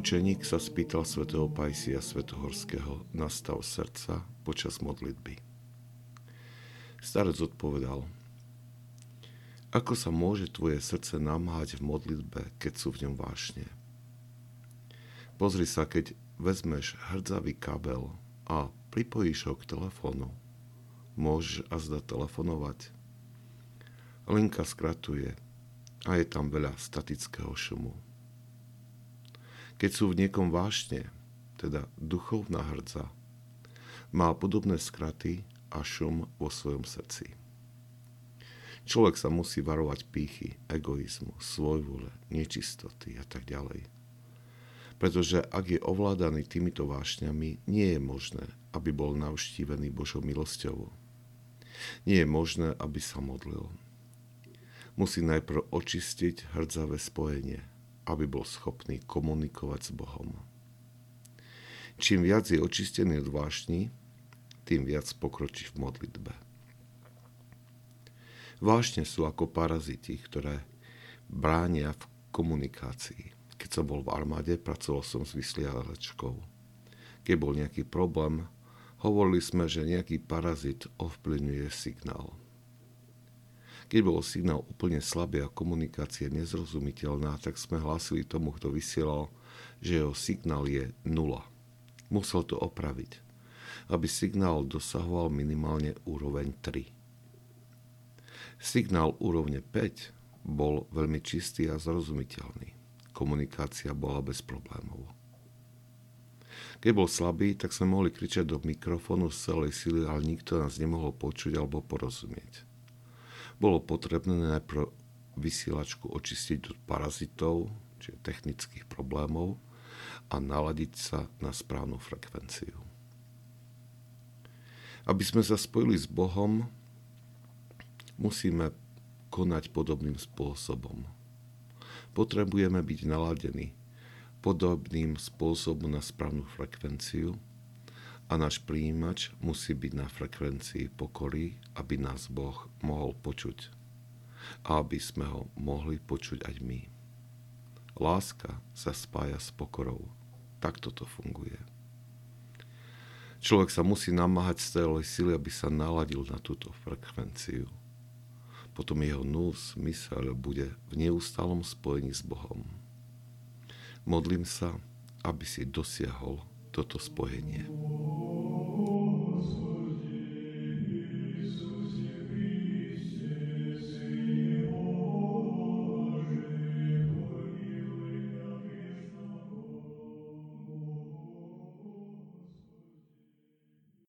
Učeník sa spýtal svätého Paisija Svätohorského na stav srdca počas modlitby. Starec odpovedal: Ako sa môže tvoje srdce namáhať v modlitbe, keď sú v ňom vášne? Pozri sa, keď vezmeš hrdzavý kabel a pripojíš ho k telefónu. Môžeš azda telefonovať. Linka skratuje a je tam veľa statického šumu. Keď sú v niekom vášne, teda duchovná hrdza, má podobné skraty a šum vo svojom srdci. Človek sa musí varovať pýchy, egoizmu, svojvôle, nečistoty a tak ďalej. Pretože ak je ovládaný týmito vášňami, nie je možné, aby bol navštívený Božou milosťou. Nie je možné, aby sa modlil. Musí najprv očistiť hrdzavé spojenie, aby bol schopný komunikovať s Bohom. Čím viac je očistený od vášni, tým viac pokročí v modlitbe. Vášne sú ako paraziti, ktoré bránia v komunikácii. Keď som bol v armáde, pracoval som s vysliavačkou. Keď bol nejaký problém, hovorili sme, že nejaký parazit ovplyvňuje signál. Keď bol signál úplne slabý a komunikácia nezrozumiteľná, tak sme hlásili tomu, kto vysielal, že jeho signál je 0. Musel to opraviť, aby signál dosahoval minimálne úroveň 3. Signál úrovne 5 bol veľmi čistý a zrozumiteľný. Komunikácia bola bez problémov. Keď bol slabý, tak sme mohli kričať do mikrofónu z celej sily, ale nikto nás nemohol počuť alebo porozumieť. Bolo potrebné najprv vysielačku očistiť od parazitov, čiže technických problémov, a naladiť sa na správnu frekvenciu. Aby sme sa spojili s Bohom, musíme konať podobným spôsobom. Potrebujeme byť naladení podobným spôsobom na správnu frekvenciu a náš prijímač musí byť na frekvencii pokory, aby nás Boh mohol počuť a aby sme ho mohli počuť aj my. Láska sa spája s pokorou. Takto to funguje. Človek sa musí namáhať z celej sily, aby sa naladil na túto frekvenciu. Potom jeho nús, myseľ bude v neustálom spojení s Bohom. Modlím sa, aby si dosiahol toto spojenie.